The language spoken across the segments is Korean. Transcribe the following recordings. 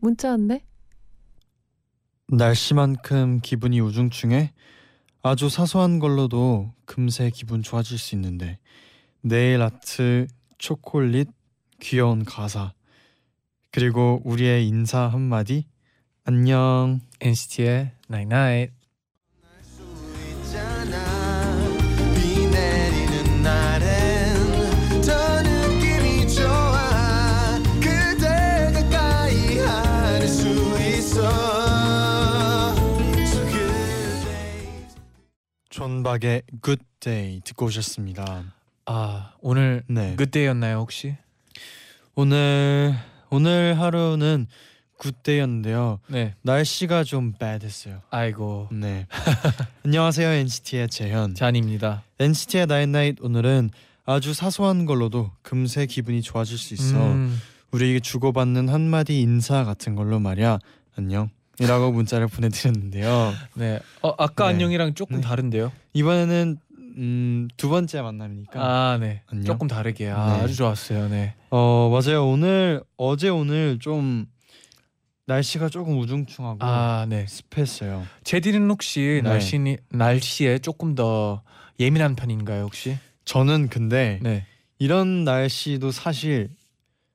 문자 왔네. 날씨만큼 기분이 우중충해? 아주 사소한 걸로도 금세 기분 좋아질 수 있는데 네일 아트, 초콜릿, 귀여운 가사, 그리고 우리의 인사 한마디. 안녕. NCT의 night night. 존박의 Good Day 듣고 오셨습니다. 아, 오늘 네. Good Day였나요 혹시? 오늘 하루는 Good Day였는데요. 네. 날씨가 좀 bad했어요. 아이고. 네. 안녕하세요, NCT의 재현, 잔입니다. NCT의 Night Night. 오늘은 아주 사소한 걸로도 금세 기분이 좋아질 수 있어. 우리에게 주고받는 한마디 인사 같은 걸로 말이야. 안녕. 이라고 문자를 보내드렸는데요. 네, 아까 네. 안녕이랑 조금 네. 다른데요. 이번에는 두 번째 만남이니까. 아, 네. 안녕? 조금 다르게. 아, 네. 아주 좋았어요. 네. 맞아요. 어제 오늘 좀 날씨가 조금 우중충하고 아, 네. 습했어요. 제디는 혹시 네. 날씨에 조금 더 예민한 편인가요, 혹시? 저는 근데 네. 이런 날씨도 사실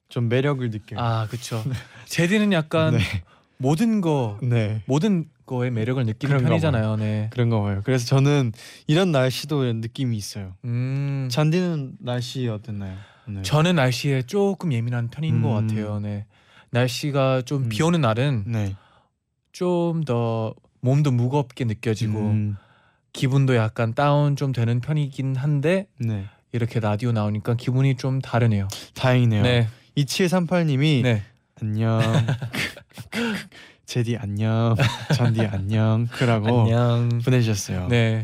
좀 매력을 느껴요. 아, 그렇죠. 제디는 약간. 네. 모든 거에 매력을 느끼는 편이잖아요. 네. 그런가 봐요. 그래서 저는 이런 날씨도 느낌이 있어요. 잔디는 날씨 어땠나요? 네. 저는 날씨에 조금 예민한 편인 것 같아요. 네. 날씨가 좀 비 오는 날은 네. 좀 더 몸도 무겁게 느껴지고 기분도 약간 다운 좀 되는 편이긴 한데 네. 이렇게 라디오 나오니까 기분이 좀 다르네요. 다행이네요. 네. 2738님이 네. 안녕. 제디 안녕, 잔디 안녕, 그라고 보내주셨어요. 네,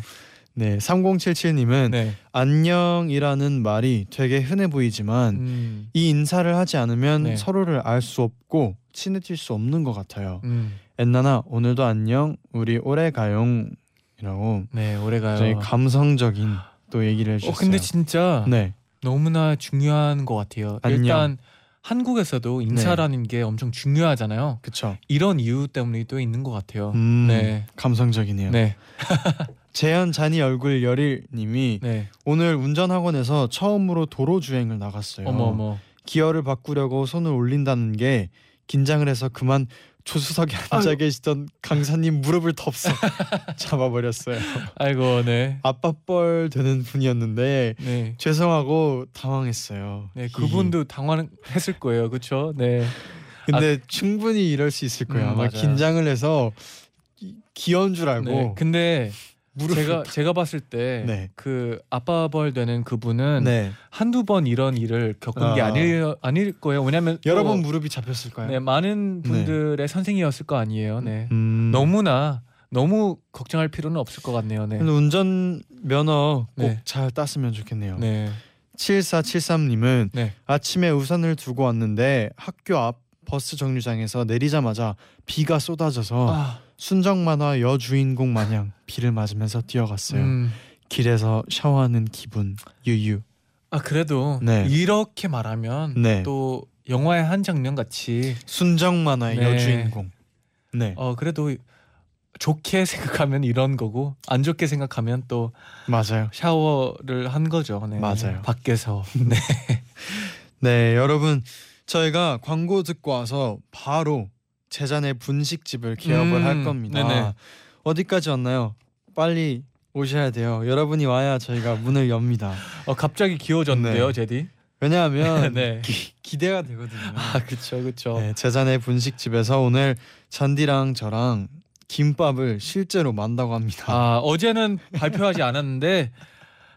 네. 3077님은 네. 안녕이라는 말이 되게 흔해 보이지만 이 인사를 하지 않으면 네. 서로를 알 수 없고 친해질 수 없는 것 같아요. 엔나나 오늘도 안녕, 우리 오래 가용이라고. 네, 오래 가요. 저희 감성적인 또 얘기를 해주셨어요. 근데 진짜 네. 너무나 중요한 것 같아요. 안녕. 일단 한국에서도 인사라는 네. 게 엄청 중요하잖아요. 그렇죠. 이런 이유 때문에 또 있는 것 같아요. 네, 감성적이네요. 네. 재현 잔이 얼굴 열일님이 네. 오늘 운전학원에서 처음으로 도로 주행을 나갔어요. 어머머. 기어를 바꾸려고 손을 올린다는 게 긴장을 해서 그만 조수석에 앉아 계시던 강사님 무릎을 덥석 잡아버렸어요. 아이고, 네. 아빠뻘 되는 분이었는데 네. 죄송하고 당황했어요. 네, 그분도 당황했을 거예요, 그렇죠? 네. 근데 충분히 이럴 수 있을 거예요. 아마 맞아요. 긴장을 해서 귀여운 줄 알고. 네, 근데 제가 봤을 때 그 네. 아빠뻘 되는 그분은 네. 한두 번 이런 일을 겪은 게 아닐 거예요. 왜냐면 여러 번 무릎이 잡혔을 거예요. 네, 많은 분들의 네. 선생이었을 거 아니에요. 네. 너무 걱정할 필요는 없을 것 같네요. 네. 운전 면허 꼭 네. 잘 땄으면 좋겠네요. 네. 7473님은 네. 아침에 우산을 두고 왔는데 학교 앞 버스 정류장에서 내리자마자 비가 쏟아져서 순정 만화 여주인공 마냥 비를 맞으면서 뛰어갔어요. 길에서 샤워하는 기분 유유. 아, 그래도 네. 이렇게 말하면 네. 또 영화의 한 장면 같이 순정 만화의 네. 여주인공. 네. 그래도 좋게 생각하면 이런 거고 안 좋게 생각하면 또 맞아요. 샤워를 한 거죠. 네. 맞아요. 밖에서. 네. 네, 여러분 저희가 광고 듣고 와서 바로 재쟈네 분식집을 개업을 할 겁니다. 네네. 어디까지 왔나요? 빨리 오셔야 돼요. 여러분이 와야 저희가 문을 엽니다. 갑자기 귀여워졌는데요, 네. 제디? 왜냐하면 네. 기대가 되거든요. 아, 그쵸, 그쵸. 네, 재쟈네 분식집에서 오늘 잔디랑 저랑 김밥을 실제로 만다고 합니다. 아, 어제는 발표하지 않았는데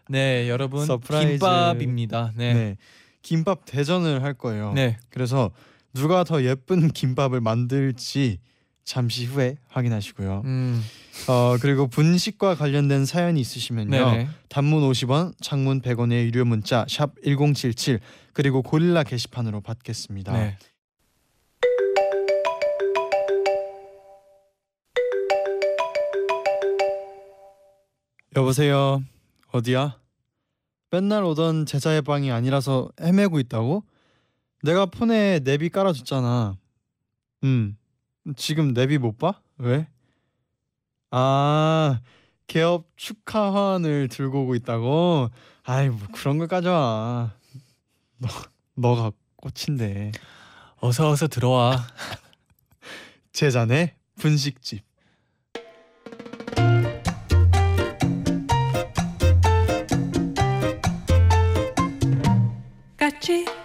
네, 여러분 서프라이즈. 김밥입니다. 네. 네, 김밥 대전을 할 거예요. 네. 그래서 누가 더 예쁜 김밥을 만들지 잠시 후에 확인하시고요. 그리고 분식과 관련된 사연이 있으시면요. 네네. 단문 50원, 장문 100원의 유료 문자 샵 1077 그리고 고릴라 게시판으로 받겠습니다. 네. 여보세요. 어디야? 맨날 오던 재쟈의 방이 아니라서 헤매고 있다고? 내가 폰에 내비 깔아줬잖아. 지금 내비 못 봐? 왜? 아, 개업 축하환을 들고 오고 있다고? 아이, 뭐 그런 걸 가져와. 너가 꽃인데. 어서 들어와. 재쟈네 분식집.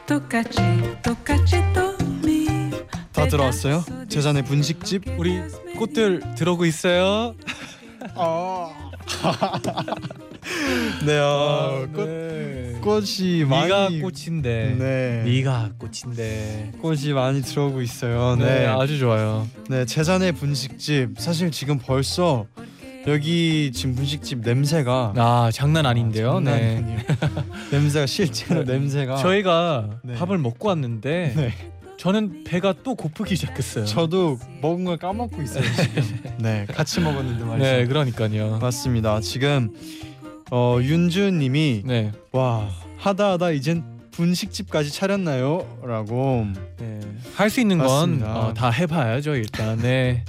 똑같이 똑같이 또미 다 들어왔어요? 재쟈네 분식집 우리 꽃들 들어오고 있어요. 네, 꽃이 많이 네가 꽃인데 꽃이 많이 들어오고 있어요. 네, 아주 좋아요. 네, 재쟈네 분식집 사실 지금 벌써 여기 지금 분식집 냄새가 장난 아닌데요. 네. 냄새가 실제로 냄새가 저희가 밥을 먹고 왔는데 저는 배가 또 고프기 시작했어요. 저도 먹은 걸 까먹고 있어요 지금. 네, 같이 먹었는데 말이죠. 네, 그러니까요. 맞습니다. 지금 윤주님이 와, 하다하다 이젠 분식집까지 차렸나요? 라고. 네, 할 수 있는 건 다 해봐야죠 일단. 네.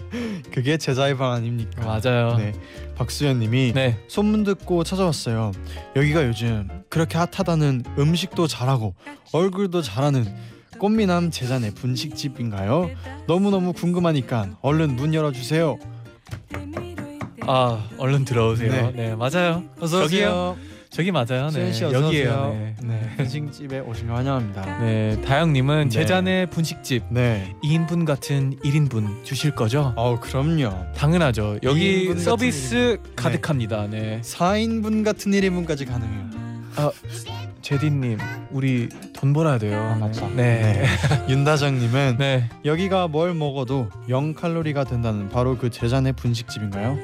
그게 재쟈의 방 아닙니까? 맞아요. 네, 박수현님이 소문 듣고 찾아왔어요. 여기가 요즘 그렇게 핫하다는 음식도 잘하고 얼굴도 잘하는 꽃미남 재쟈네 분식집인가요? 너무너무 궁금하니까 얼른 문 열어주세요. 아, 얼른 들어오세요. 네, 맞아요. 어서 오세요. 저기 맞아요. 네, 여기에요. 네, 분식집에 오신 거 환영합니다. 네, 다영님은 재쟈네 분식집 2인분 같은 1인분 주실 거죠? 그럼요. 당연하죠. 여기 서비스 가득합니다. 네, 4인분 같은 1인분까지 가능해요. 제디님, 우리 돈 벌어야 돼요. 맞죠? 네. 윤다정님은 여기가 뭘 먹어도 0칼로리가 된다는 바로 그 재쟈네 분식집인가요?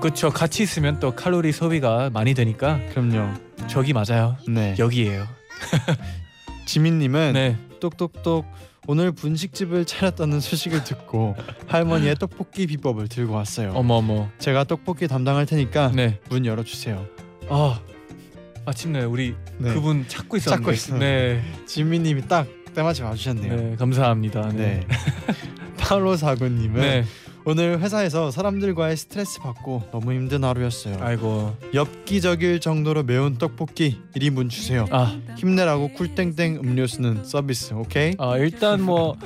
그렇죠. 같이 있으면 또 칼로리 소비가 많이 되니까. 그럼요. 저기 맞아요. 네, 여기예요. 지민님은 똑똑똑 오늘 분식집을 차렸다는 소식을 듣고 할머니의 떡볶이 비법을 들고 왔어요. 어머머. 제가 떡볶이 담당할 테니까 문 열어주세요. 마침내 우리 그분 찾고 있었는데. 지민님이 딱 때마침 와주셨네요. 네, 감사합니다. 네. 8549님은 오늘 회사에서 사람들과의 스트레스 받고 너무 힘든 하루였어요. 아이고. 엽기적일 정도로 매운 떡볶이 1인분 주세요. 힘내라고 쿨땡땡 음료수는 서비스. 오케이? 일단 뭐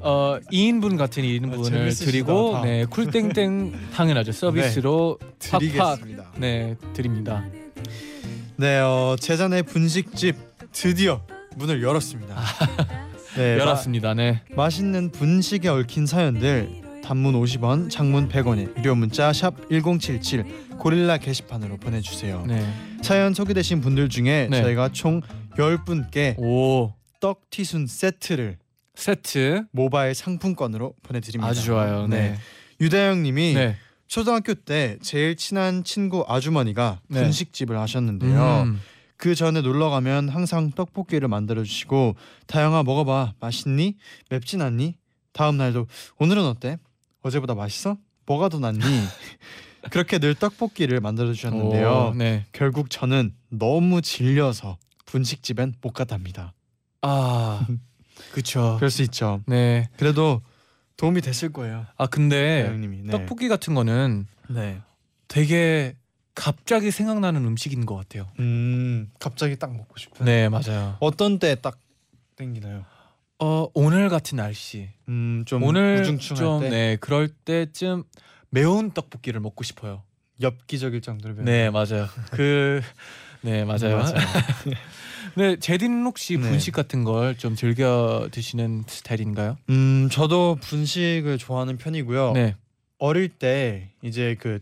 2인분 같은 1인분을 드리고 쿨땡땡 당연하죠. 서비스로 드리겠습니다. 네, 드립니다. 네, 재쟈네 분식집 드디어 문을 열었습니다. 열었습니다. 네. 맛있는 분식에 얽힌 사연들 단문 50원, 장문 100원에 유료 문자 샵 1077 고릴라 게시판으로 보내주세요. 사연 소개되신 분들 중에 저희가 총 10분께 떡튀순 세트 모바일 상품권으로 보내드립니다. 아주 좋아요. 유다영님이 초등학교 때 제일 친한 친구 아주머니가 분식집을 하셨는데요. 그 전에 놀러가면 항상 떡볶이를 만들어주시고 다영아 먹어봐. 맛있니? 맵진 않니? 다음 날도 오늘은 어때? 어제보다 맛있어? 뭐가 더 낫니? 그렇게 늘 떡볶이를 만들어주셨는데요. 결국 저는 너무 질려서 분식집엔 못 갔답니다. 그쵸. 그럴 수 있죠. 네. 그래도 도움이 됐을 거예요. 근데 떡볶이 같은 거는 되게 갑자기 생각나는 음식인 것 같아요. 갑자기 딱 먹고 싶어요. 네, 맞아요. 어떤 때 딱 땡기나요? 오늘 같은 날씨. 좀 오늘 우중충할 좀, 때. 네, 그럴 때쯤 매운 떡볶이를 먹고 싶어요. 엽기적일 정도로 매운. 네, 맞아요. 네, 맞아요. 네, 제딘 혹시 분식 같은 걸 좀 즐겨 드시는 스타일인가요? 저도 분식을 좋아하는 편이고요. 어릴 때 이제 그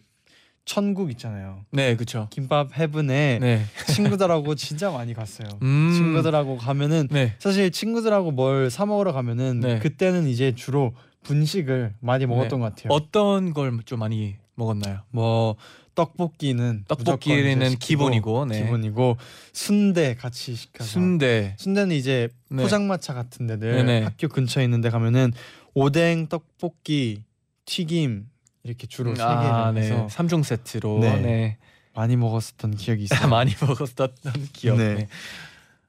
천국 있잖아요. 네, 그렇죠. 김밥 헤븐에 네. 친구들하고 진짜 많이 갔어요. 친구들하고 가면은 네. 사실 친구들하고 뭘 사 먹으러 가면은 네. 그때는 이제 주로 분식을 많이 먹었던 네. 것 같아요. 어떤 걸 좀 많이 먹었나요? 뭐 떡볶이는 기본이고, 네. 기본이고 순대 같이 시켜서 순대는 이제 네. 포장마차 같은 데들 네네. 학교 근처에 있는데 가면은 오뎅, 떡볶이, 튀김 이렇게 주로 세 개를 해서 3종 세트로 네. 네. 많이 먹었었던 기억이 있어요. 많이 먹었었던 기억. 네. 네.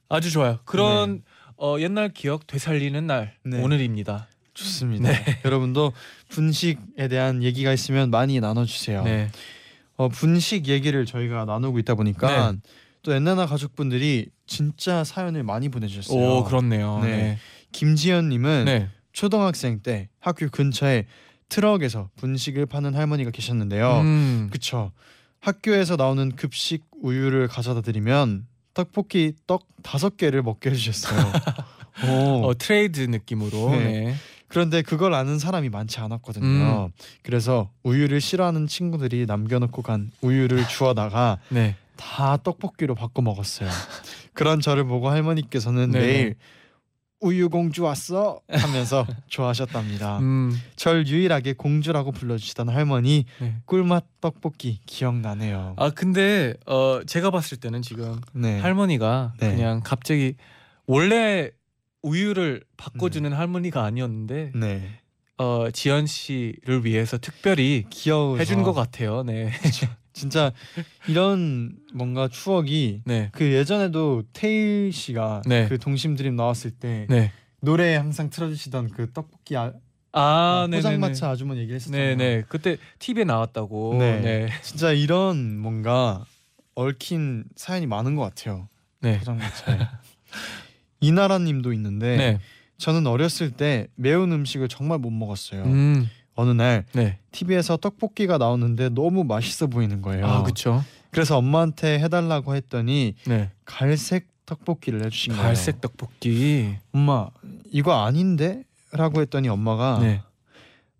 아주 좋아요. 그런 네. 옛날 기억 되살리는 날 네. 오늘입니다. 좋습니다. 네. 여러분도 분식에 대한 얘기가 있으면 많이 나눠주세요. 네. 분식 얘기를 저희가 나누고 있다 보니까 네. 또 엔나나 가족분들이 진짜 사연을 많이 보내주셨어요. 오, 그렇네요. 네. 네. 김지연님은 네. 초등학생 때 학교 근처에 트럭에서 분식을 파는 할머니가 계셨는데요. 그쵸. 학교에서 나오는 급식 우유를 가져다 드리면 떡볶이 떡 5개를 먹게 해주셨어요. 트레이드 느낌으로. 네. 네. 그런데 그걸 아는 사람이 많지 않았거든요. 그래서 우유를 싫어하는 친구들이 남겨놓고 간 우유를 주워다가 네. 다 떡볶이로 바꿔 먹었어요. 그런 저를 보고 할머니께서는 네. 매일 우유공주 왔어 하면서 좋아하셨답니다. 절 유일하게 공주라고 불러주시던 할머니 네. 꿀맛 떡볶이 기억나네요. 아 근데 제가 봤을 때는 지금 네. 할머니가 네. 그냥 갑자기 원래 우유를 바꿔주는 네. 할머니가 아니었는데 네. 지연 씨를 위해서 특별히 귀여워서 해준 것 같아요. 네. 진짜 이런 뭔가 추억이 네. 그 예전에도 태일 씨가 네. 그 동심드림 나왔을 때 네. 노래 항상 틀어주시던 그 떡볶이 포장마차 아주머니 얘기했었잖아요. 네네. 그때 TV에 나왔다고. 네. 네. 진짜 이런 뭔가 얽힌 사연이 많은 것 같아요. 네. 포장마차에. 이나라님도 있는데 네. 저는 어렸을 때 매운 음식을 정말 못 먹었어요. 어느 날 네. TV에서 떡볶이가 나오는데 너무 맛있어 보이는 거예요. 아, 그렇죠. 그래서 엄마한테 해달라고 했더니 네. 갈색 떡볶이를 해주신 거예요. 갈색 떡볶이. 엄마 이거 아닌데? 라고 했더니 엄마가 네.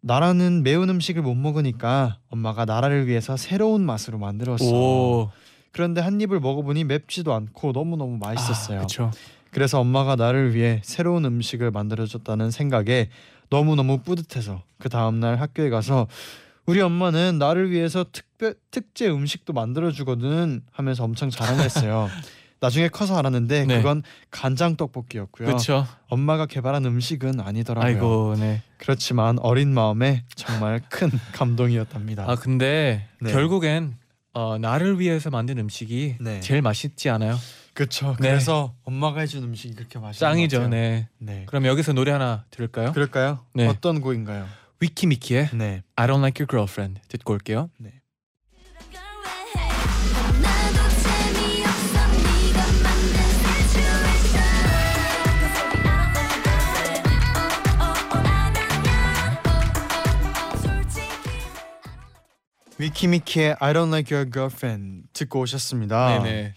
나라는 매운 음식을 못 먹으니까 엄마가 나라를 위해서 새로운 맛으로 만들었어. 오. 그런데 한 입을 먹어보니 맵지도 않고 너무너무 맛있었어요. 아, 그렇죠. 그래서 엄마가 나를 위해 새로운 음식을 만들어줬다는 생각에 너무너무 뿌듯해서 그 다음날 학교에 가서 우리 엄마는 나를 위해서 특제 음식도 만들어주거든 하면서 엄청 자랑했어요. 나중에 커서 알았는데 네. 그건 간장떡볶이였고요. 그쵸. 엄마가 개발한 음식은 아니더라고요. 아이고, 네. 그렇지만 어린 마음에 정말 큰 감동이었답니다. 아 근데 네. 결국엔 나를 위해서 만든 음식이 네. 제일 맛있지 않아요? 그렇죠. 네. 그래서 엄마가 해준 음식이 그렇게 맛있는 짱이죠. 것 같아요. 네. 네. 그럼 여기서 노래 하나 들을까요? 그럴까요? 네. 어떤 곡인가요? 위키미키의 네. I Don't Like Your Girlfriend 듣고 올게요. 네. 위키미키의 I Don't Like Your Girlfriend 듣고 오셨습니다. 네네.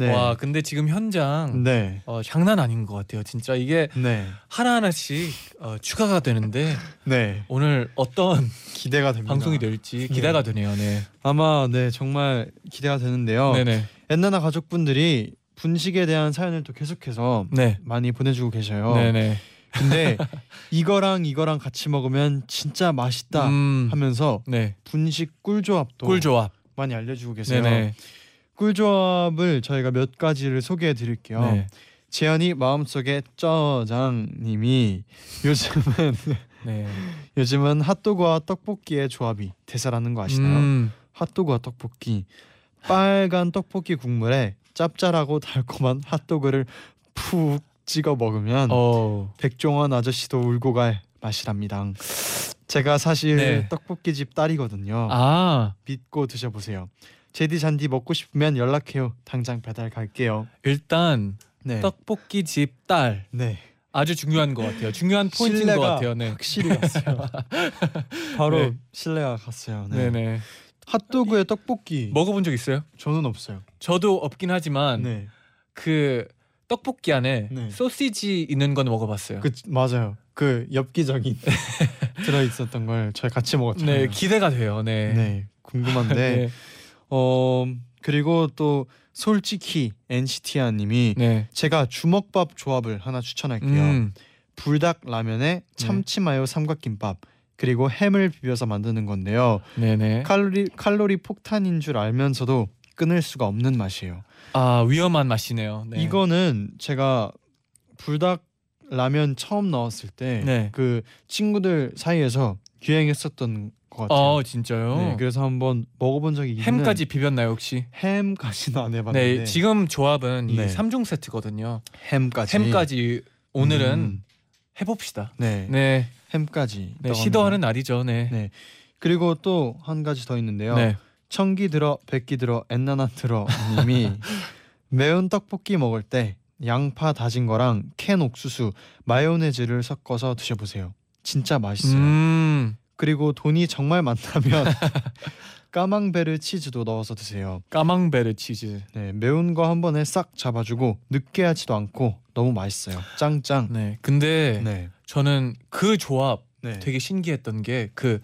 네. 와 근데 지금 현장 네. 장난 아닌 것 같아요. 진짜 이게 네. 하나하나씩 추가가 되는데 네. 오늘 어떤 기대가 됩니다. 방송이 될지 기대가 네. 되네요. 네. 아마 네 정말 기대가 되는데요. 네네. 엔나나 가족분들이 분식에 대한 사연을 또 계속해서 네. 많이 보내주고 계셔요. 네네. 근데 이거랑 같이 먹으면 진짜 맛있다 하면서 네. 분식 꿀조합 많이 알려주고 계세요. 네네. 꿀조합을 저희가 몇 가지를 소개해 드릴게요. 네. 재현이 마음속에 쩌장님이 네. 요즘은 핫도그와 떡볶이의 조합이 대세라는 거 아시나요? 핫도그와 떡볶이. 빨간 떡볶이 국물에 짭짤하고 달콤한 핫도그를 푹 찍어 먹으면 백종원 아저씨도 울고 갈 맛이랍니다. 제가 사실 네. 떡볶이집 딸이거든요. 믿고 드셔보세요. 제디 잔디 먹고 싶으면 연락해요. 당장 배달 갈게요. 일단 네. 떡볶이 집 딸 네. 아주 중요한 것 같아요. 중요한 포인트인 것 같아요. 네. 확실히 갔어요. 바로 네. 신뢰가 갔어요. 네. 네네. 핫도그에 떡볶이 먹어본 적 있어요? 저는 없어요. 저도 없긴 하지만 네. 그 떡볶이 안에 네. 소시지 있는 건 먹어봤어요. 맞아요. 그 엽기적인 들어있었던 걸 저희 같이 먹었잖아요. 네 기대가 돼요. 네. 네. 궁금한데 네. 그리고 또 솔직히 NCT아님이 네. 제가 주먹밥 조합을 하나 추천할게요. 불닭 라면에 참치 마요 삼각김밥 그리고 햄을 비벼서 만드는 건데요. 네네. 칼로리 폭탄인 줄 알면서도 끊을 수가 없는 맛이에요. 아 위험한 맛이네요. 네. 이거는 제가 불닭 라면 처음 나왔을 때 그 친구들 사이에서 유행했었던 것 같아요. 아 진짜요? 네, 그래서 한번 먹어본 적이 있는. 햄까지 비볐나요 혹시? 햄까지는 안 해봤는데. 네, 지금 조합은 네. 이 3종 세트거든요. 햄까지 오늘은 해봅시다. 네. 네. 햄까지. 네, 시도하는 날이죠. 네. 네. 그리고 또 한 가지 더 있는데요. 네. 청기 들어, 백기 들어, 엔나나 들어 님이 매운 떡볶이 먹을 때 양파 다진 거랑 캔 옥수수, 마요네즈를 섞어서 드셔보세요. 진짜 맛있어요. 그리고 돈이 정말 많다면 까망베르 치즈도 넣어서 드세요. 까망베르 치즈. 네, 매운 거 한 번에 싹 잡아주고 느끼하지도 않고 너무 맛있어요. 짱짱. 네. 근데 네. 저는 그 조합 네. 되게 신기했던 게 그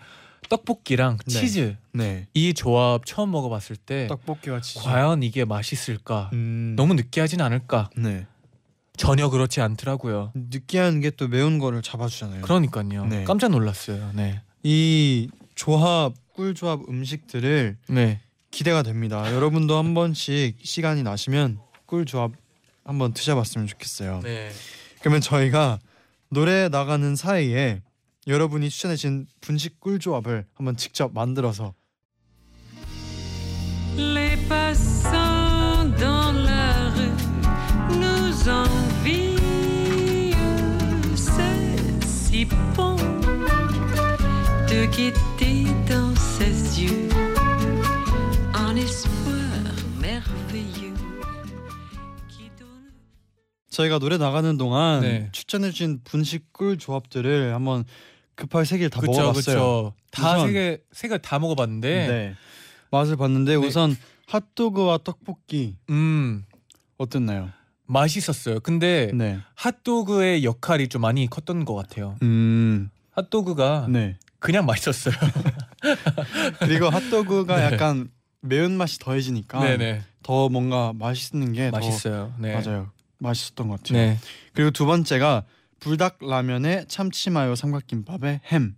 떡볶이랑 네. 치즈 네. 이 조합 처음 먹어봤을 때 떡볶이와 치즈 과연 이게 맛있을까? 너무 느끼하진 않을까? 네. 전혀 그렇지 않더라고요. 느끼한 게 또 매운 거를 잡아주잖아요. 그러니까요. 네. 깜짝 놀랐어요. 네. 이 조합 꿀조합 음식들을 네. 기대가 됩니다. 여러분도 한 번씩 시간이 나시면 꿀조합 한번 드셔봤으면 좋겠어요. 네. 그러면 저희가 노래 나가는 사이에 여러분이 추천해주신 분식 꿀조합을 한번 직접 만들어서 저희가 노래 나가는 동안 네. 추천해주신 분식 꿀 조합들을 한번 급하게 세 개를 다 먹어봤어요. 다 세 개를 다 먹어봤는데 네. 맛을 봤는데 네. 우선 핫도그와 떡볶이 어땠나요? 맛있었어요. 근데 네. 핫도그의 역할이 좀 많이 컸던 것 같아요. 핫도그가 네. 그냥 맛있었어요. 그리고 핫도그가 네. 약간 매운맛이 더해지니까 네네. 더 뭔가 맛있는 게 맛있어요. 네. 맞아요. 맛있었던 것 같아요. 네. 그리고 두 번째가 불닭 라면에 참치 마요 삼각김밥에 햄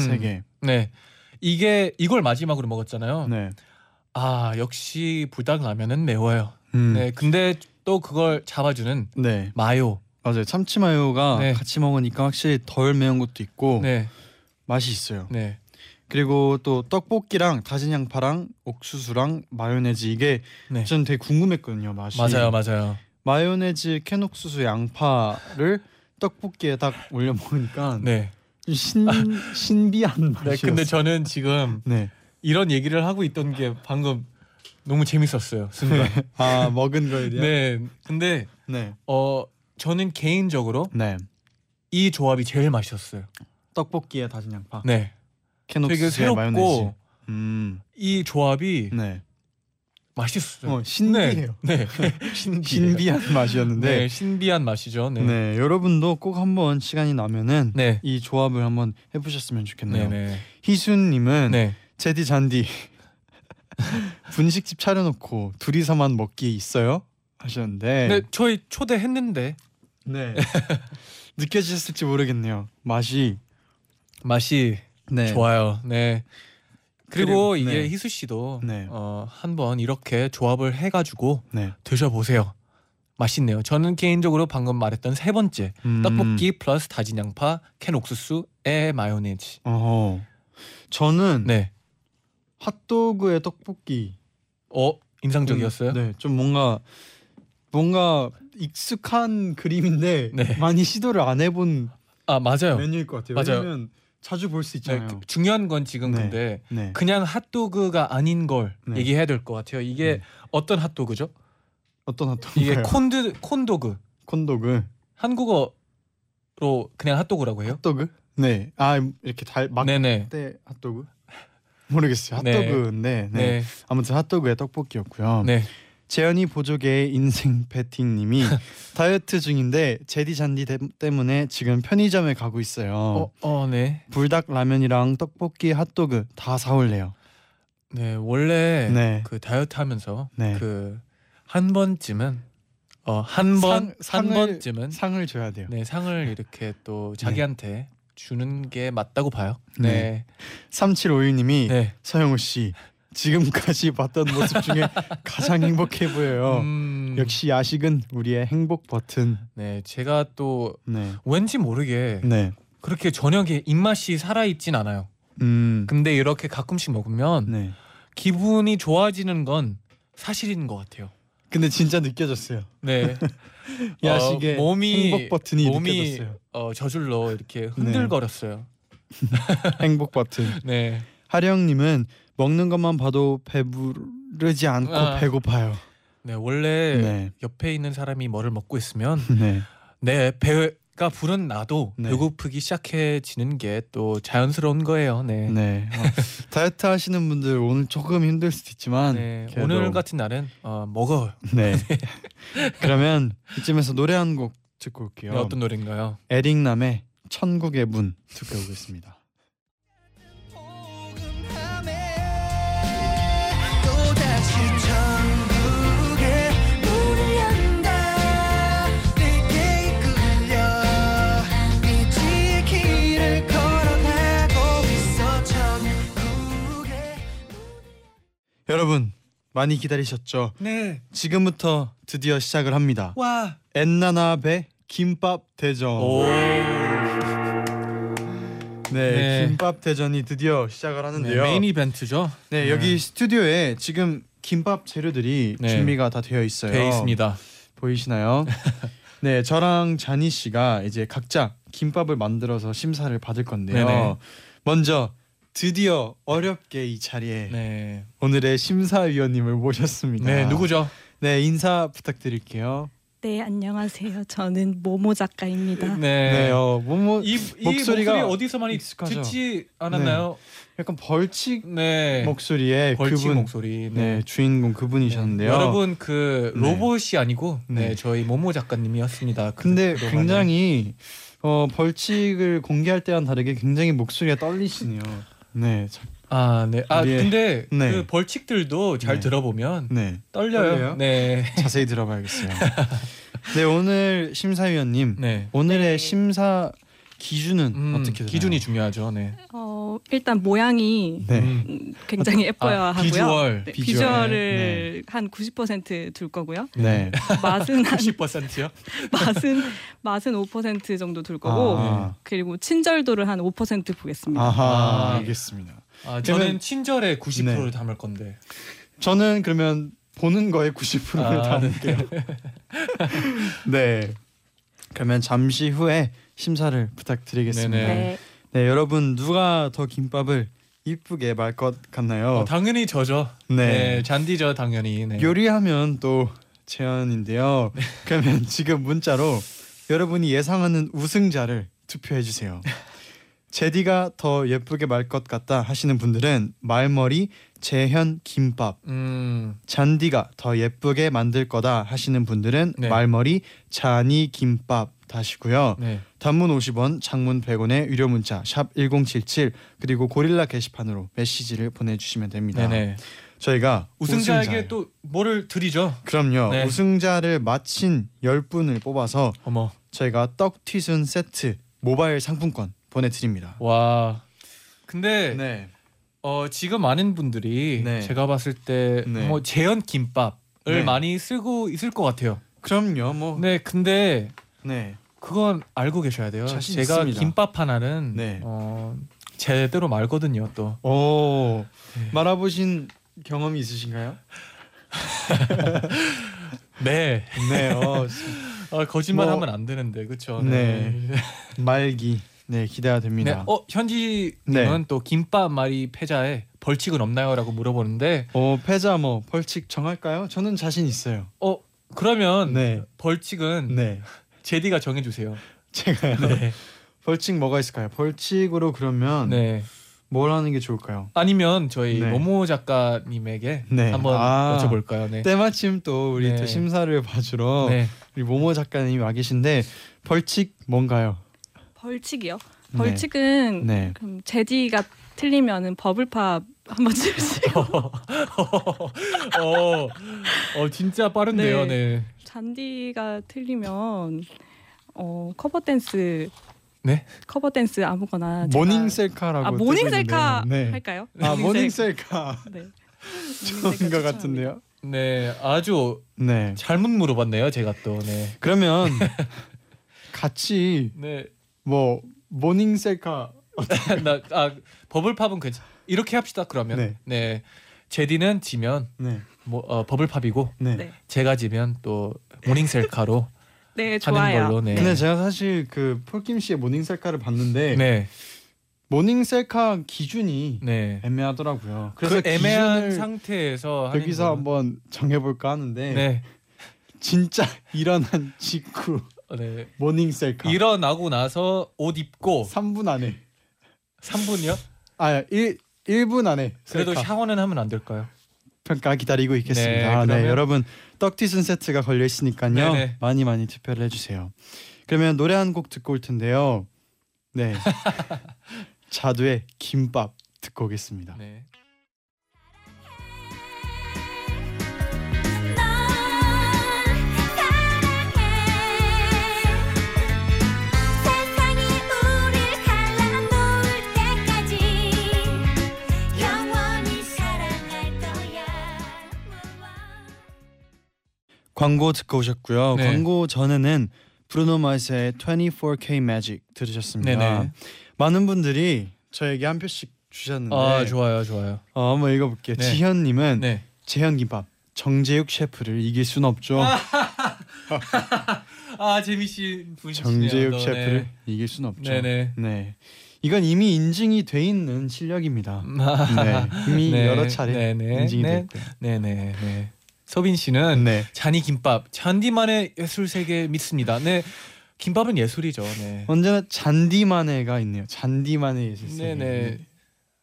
세 개. 네. 이걸 마지막으로 먹었잖아요. 네. 아 역시 불닭 라면은 매워요. 네. 근데 또 그걸 잡아주는 네. 마요. 맞아요. 참치 마요가 네. 같이 먹으니까 확실히 덜 매운 것도 있고 네. 맛이 있어요. 네. 그리고 또 떡볶이랑 다진 양파랑 옥수수랑 마요네즈 이게 네. 저는 되게 궁금했거든요. 맛이. 맞아요. 마요네즈, 캔옥수수, 양파를 떡볶이에 딱 올려 먹으니까 네. 신비한 맛이었어요. 네, 근데 저는 지금 네. 이런 얘기를 하고 있던 게 방금 너무 재밌었어요. 순간. 아 먹은 거에 대한? 네. 근데 네. 저는 개인적으로 네. 이 조합이 제일 맛있었어요. 떡볶이에 다진 양파. 네. 되게 새롭고 이 조합이 네. 맛있어요. 신기해요. 네. 신비한 맛이었는데. 네, 신비한 맛이죠. 네. 네, 여러분도 꼭 한번 시간이 나면은 네. 이 조합을 한번 해보셨으면 좋겠네요. 네네. 희순님은 네. 제디 잔디 분식집 차려놓고 둘이서만 먹기 있어요? 하셨는데. 네, 저희 초대했는데. 네. 느껴지셨을지 모르겠네요. 맛이 네. 좋아요. 네. 그리고 이게 네. 희수 씨도 네. 한번 이렇게 조합을 해가지고 네. 드셔보세요. 맛있네요. 저는 개인적으로 방금 말했던 세 번째 떡볶이 플러스 다진 양파, 캔 옥수수에 마요네즈. 저는 네. 핫도그에 떡볶이. 인상적이었어요? 네, 좀 뭔가 익숙한 그림인데 네. 많이 시도를 안 해본. 아 맞아요. 메뉴일 것 같아요. 맞아요. 왜냐면 자주 볼 수 있잖아요. 네, 중요한 건 지금 네, 근데 네. 그냥 핫도그가 아닌 걸 네. 얘기해야 될 것 같아요. 이게 네. 어떤 핫도그죠? 어떤 핫도그? 이게 콘도그. 한국어로 그냥 핫도그라고 해요? 핫도그? 네. 아 이렇게 막대 핫도그? 모르겠어요. 핫도그인데 네. 아무튼 핫도그에 떡볶이였고요. 네. 재현이 보조개의 인생 배팅님이 다이어트 중인데 제디 잔디 때문에 지금 편의점에 가고 있어요. 네. 불닭 라면이랑 떡볶이, 핫도그 다 사올래요. 네, 원래 네. 그 다이어트하면서 네. 그 한 번쯤은 상을 줘야 돼요. 네, 상을 이렇게 또 자기한테 네. 주는 게 맞다고 봐요. 네. 3752님이 네. 서영우 씨 지금까지 봤던 모습 중에 가장 행복해 보여요. 역시 야식은 우리의 행복 버튼. 네, 제가 또 네. 왠지 모르게 네. 그렇게 저녁에 입맛이 살아있진 않아요. 근데 이렇게 가끔씩 먹으면 네. 기분이 좋아지는 건 사실인 것 같아요. 근데 진짜 느껴졌어요. 네, 야식에 행복 버튼이 느껴졌어요. 저절로 이렇게 흔들거렸어요. 네. 행복 버튼. 네. 하령님은 먹는 것만 봐도 배부르지 않고 배고파요. 네, 원래 네. 옆에 있는 사람이 뭐를 먹고 있으면 네. 내 배가 부른 나도 네. 배고프기 시작해지는 게 또 자연스러운 거예요. 네. 네. 다이어트 하시는 분들 오늘 조금 힘들 수도 있지만 네, 오늘 같은 날은 먹어요. 네. 그러면 이쯤에서 노래 한 곡 듣고 올게요. 네, 어떤 노래인가요? 에릭남의 천국의 문 듣고 오겠습니다. 여러분 많이 기다리셨죠? 네. 지금부터 드디어 시작을 합니다. 와. 엔나나베 김밥 대전. 오. 네, 네. 김밥 대전이 드디어 시작을 하는데요. 네, 메인 이벤트죠. 네, 네. 여기 스튜디오에 지금 김밥 재료들이 네. 준비가 다 되어 있어요. 되어 있습니다. 보이시나요? 네, 저랑 자니 씨가 이제 각자 김밥을 만들어서 심사를 받을 건데요. 네네. 먼저 드디어 어렵게 이 자리에 네. 오늘의 심사위원님을 모셨습니다. 네, 누구죠? 네, 인사 부탁드릴게요. 네, 안녕하세요. 저는 모모 작가입니다. 네, 네 모모 이 목소리 어디서 많이 익숙하죠? 듣지 않았나요? 네. 약간 벌칙 네. 목소리의 벌칙 그분, 목소리 네. 네, 주인공 그분이셨는데요. 네. 여러분 그 로봇이 네. 아니고 네. 네, 저희 모모 작가님이었습니다. 근데 굉장히 벌칙을 공개할 때와는 다르게 굉장히 목소리가 떨리시네요. 네. 아, 네. 아, 근데 네. 그 벌칙들도 잘 네. 들어보면 네. 떨려요. 네. 자세히 들어봐야겠어요. 네, 오늘 심사위원님. 네. 오늘의 네. 심사 기준은 어떻게 되나요? 기준이 중요하죠. 네. 일단 모양이 네. 굉장히 예뻐야 하고요. 비주얼. 네, 비주얼을 네. 한 90% 둘 거고요. 네. 맛은 90%요? 맛은 5% 정도 둘 거고. 아. 그리고 친절도를 한 5% 보겠습니다. 아하, 네. 알겠습니다. 아, 저는 친절에 90%를 네. 담을 건데. 저는 그러면 보는 거에 90%를 담을게요. 네. 그러면 잠시 후에 심사를 부탁드리겠습니다. 네. 네, 여러분 누가 더 김밥을 이쁘게 말 것 같나요? 당연히 저죠. 네, 네 잔디죠 당연히. 네. 요리하면 또 재현인데요. 네. 그러면 지금 문자로 여러분이 예상하는 우승자를 투표해 주세요. 제디가 더 예쁘게 말 것 같다 하시는 분들은 말머리 재현 김밥. 잔디가 더 예쁘게 만들 거다 하시는 분들은 네. 말머리 자니 김밥 다시고요. 네. 단문 50원, 장문 100원의 유료 문자 샵 1077 그리고 고릴라 게시판으로 메시지를 보내주시면 됩니다. 네네. 저희가 우승자에게 또 뭐를 드리죠? 그럼요. 네. 우승자를 마친 10분을 뽑아서 어머. 저희가 떡튀순 세트 모바일 상품권 보내드립니다. 와. 근데 네. 지금 많은 분들이 네. 제가 봤을 때 뭐 네. 재현 김밥을 네. 많이 쓰고 있을 것 같아요. 그럼요. 뭐. 네. 근데 네. 그건 알고 계셔야 돼요. 제가 있습니다. 김밥 하나는 네. 제대로 말거든요. 또. 오. 네. 말아보신 경험이 있으신가요? 네. 네. 거짓말하면 안 되는데, 그렇죠? 네. 네. 말기. 네, 기대가 됩니다. 네, 현지님은 네. 또 김밥 말이 패자에 벌칙은 없나요? 라고 물어보는데 패자 뭐 벌칙 정할까요? 저는 자신 있어요. 그러면 네. 벌칙은 네. 제디가 정해주세요. 제가요? 네. 벌칙 뭐가 있을까요? 벌칙으로 그러면 네. 뭘 하는 게 좋을까요? 아니면 저희 네. 모모 작가님에게 네. 한번 여쭤볼까요? 네. 때마침 또 우리 네. 또 심사를 봐주러 네. 우리 모모 작가님이 와 계신데 벌칙 뭔가요? 벌칙이요? 벌칙은 네. 네. 그럼 제디가 틀리면은 버블팝을 한번 치우시고. 진짜 빠른데요. 네. 잔디가 틀리면 커버 댄스. 네? 커버 댄스 아무거나. 모닝 셀카라고. 아, 모닝 셀카 네. 할까요? 아, 모닝 셀카. 네. 좋은 것 같은데요. 네, 아주 네. 잘못 물어봤네요, 제가 또. 네. 그러면 같이 네. 뭐 모닝 셀카 버블팝은 괜찮. 이렇게 합시다 그러면. 네. 네. 제디는 지면 네. 뭐 버블팝이고 네. 제가 지면 또 모닝 셀카로 네, 좋아요. 걸로, 네. 근데 제가 사실 그 폴킴 씨의 모닝 셀카를 봤는데 네. 모닝 셀카 기준이 네. 애매하더라고요. 그래서 그 애매한 상태에서 여기서 거는... 한번 정해볼까 하는데 네. 진짜 일어난 직후 네. 모닝 셀카. 일어나고 나서 옷 입고 3분 안에. 3분이요? 아, 1분 안에. 그래도 셀카. 샤워는 하면 안 될까요? 평가 기다리고 있겠습니다. 네, 아, 네, 여러분 떡튀순 세트가 걸려 있으니까요. 네네. 많이 많이 투표를 해주세요. 그러면 노래 한 곡 듣고 올 텐데요. 네, 자두의 김밥 듣고 오겠습니다. 네. 광고 듣고 오셨고요. 네. 광고 전에는 브루노 마스의 24K Magic 들으셨습니다. 네네. 많은 분들이 저에게 한 표씩 주셨는데 아 좋아요 좋아요. 한번 읽어볼게요. 네. 지현님은 네. 재현김밥 정재욱 셰프를 이길 순 없죠. 아 재미있는 분이시네요. 정재욱 너, 셰프를 네. 이길 순 없죠. 네네. 네. 이건 이미 인증이 돼 있는 실력입니다. 네. 이미 네. 여러 차례 네네. 인증이 네. 됐고. 네네. 네. 서빈 씨는 네. 잔이 김밥 잔디만의 예술 세계 믿습니다. 네, 김밥은 예술이죠. 네. 언제나 잔디만의가 있네요. 잔디만의 예술 세계. 네네.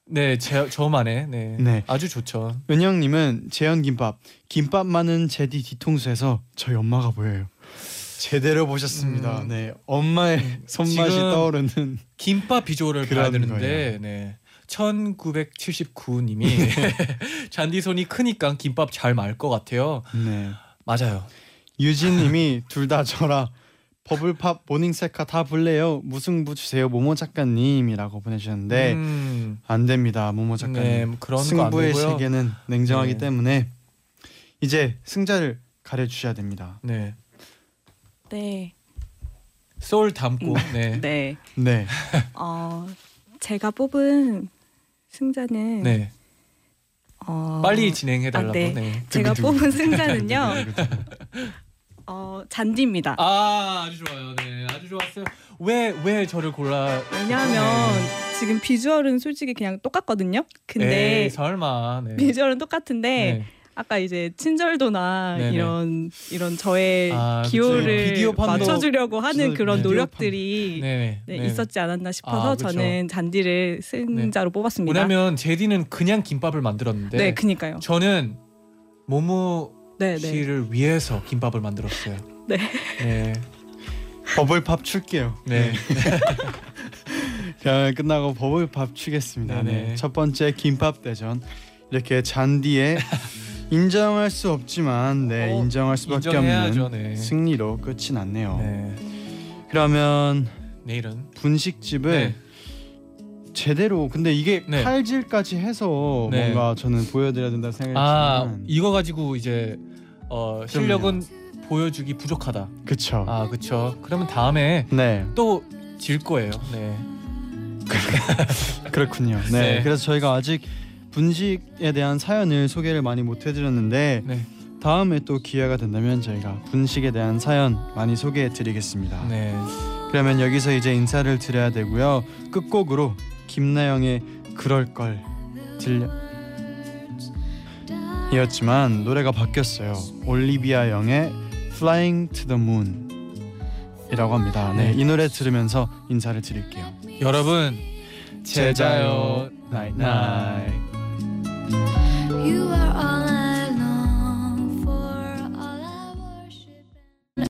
네, 제 저만의. 네. 네. 아주 좋죠. 은영님은 재현 김밥 김밥만은 제디 뒤통수에서 저희 엄마가 보여요. 제대로 보셨습니다. 네, 엄마의 손맛이 떠오르는 김밥 비주얼을 봐야 되는데. 네. 1979님이 네. 잔디 손이 크니까 김밥 잘 말 것 같아요. 네, 맞아요. 유진님이 둘 다 저라 버블팝 모닝 셀카 다 볼래요. 무승부 주세요 모모 작가님이라고 보내주셨는데 안 됩니다 모모 작가님. 네, 그런 승부의 거 세계는 냉정하기 네. 때문에 이제 승자를 가려주셔야 됩니다. 네. 네. 소울 담고. 네. 네. 네. 제가 뽑은 승자는 네. 빨리 진행해달라고. 아, 네. 네. 제가 뽑은 승자는요. 잔디입니다. 아 아주 좋아요. 네 아주 좋았어요. 왜 저를 골라? 왜냐하면 네. 지금 비주얼은 솔직히 그냥 똑같거든요. 근데 에이, 설마 네. 비주얼은 똑같은데 네. 아까 이제 친절도나 네네. 이런 저의 기호를 맞춰주려고 하는 그런 네. 노력들이 네. 네. 있었지 않았나 싶어서 저는 잔디를 승자로 네. 뽑았습니다. 왜냐면 제디는 그냥 김밥을 만들었는데 네, 그니까요. 저는 모모 네네. 씨를 위해서 김밥을 만들었어요. 네. 네. 버블팝 출게요. 네. 네. 끝나고 버블팝 추겠습니다. 네. 첫 번째 김밥 대전 이렇게 잔디의 인정할 수 없지만 네 인정할 수밖에 없는 네. 승리로 끝이 났네요. 네. 그러면 내일은 분식집을 네. 제대로 근데 이게 네. 칼질까지 해서 네. 뭔가 저는 보여드려야 된다 생각했지만 이거 가지고 이제 실력은 그럼요. 보여주기 부족하다. 그쵸. 아 그쵸. 그러면 다음에 네. 또 질 거예요. 네. 그렇군요. 네. 네. 그래서 저희가 아직 분식에 대한 사연을 소개를 많이 못 해드렸는데 네. 다음에 또 기회가 된다면 저희가 분식에 대한 사연 많이 소개해드리겠습니다. 네. 그러면 여기서 이제 인사를 드려야 되고요. 끝곡으로 김나영의 그럴걸 이었지만 노래가 바뀌었어요. 올리비아 영의 Flying to the Moon 이라고 합니다. 네, 이 노래 들으면서 인사를 드릴게요. 여러분 재쟈요 나잇나잇 You are on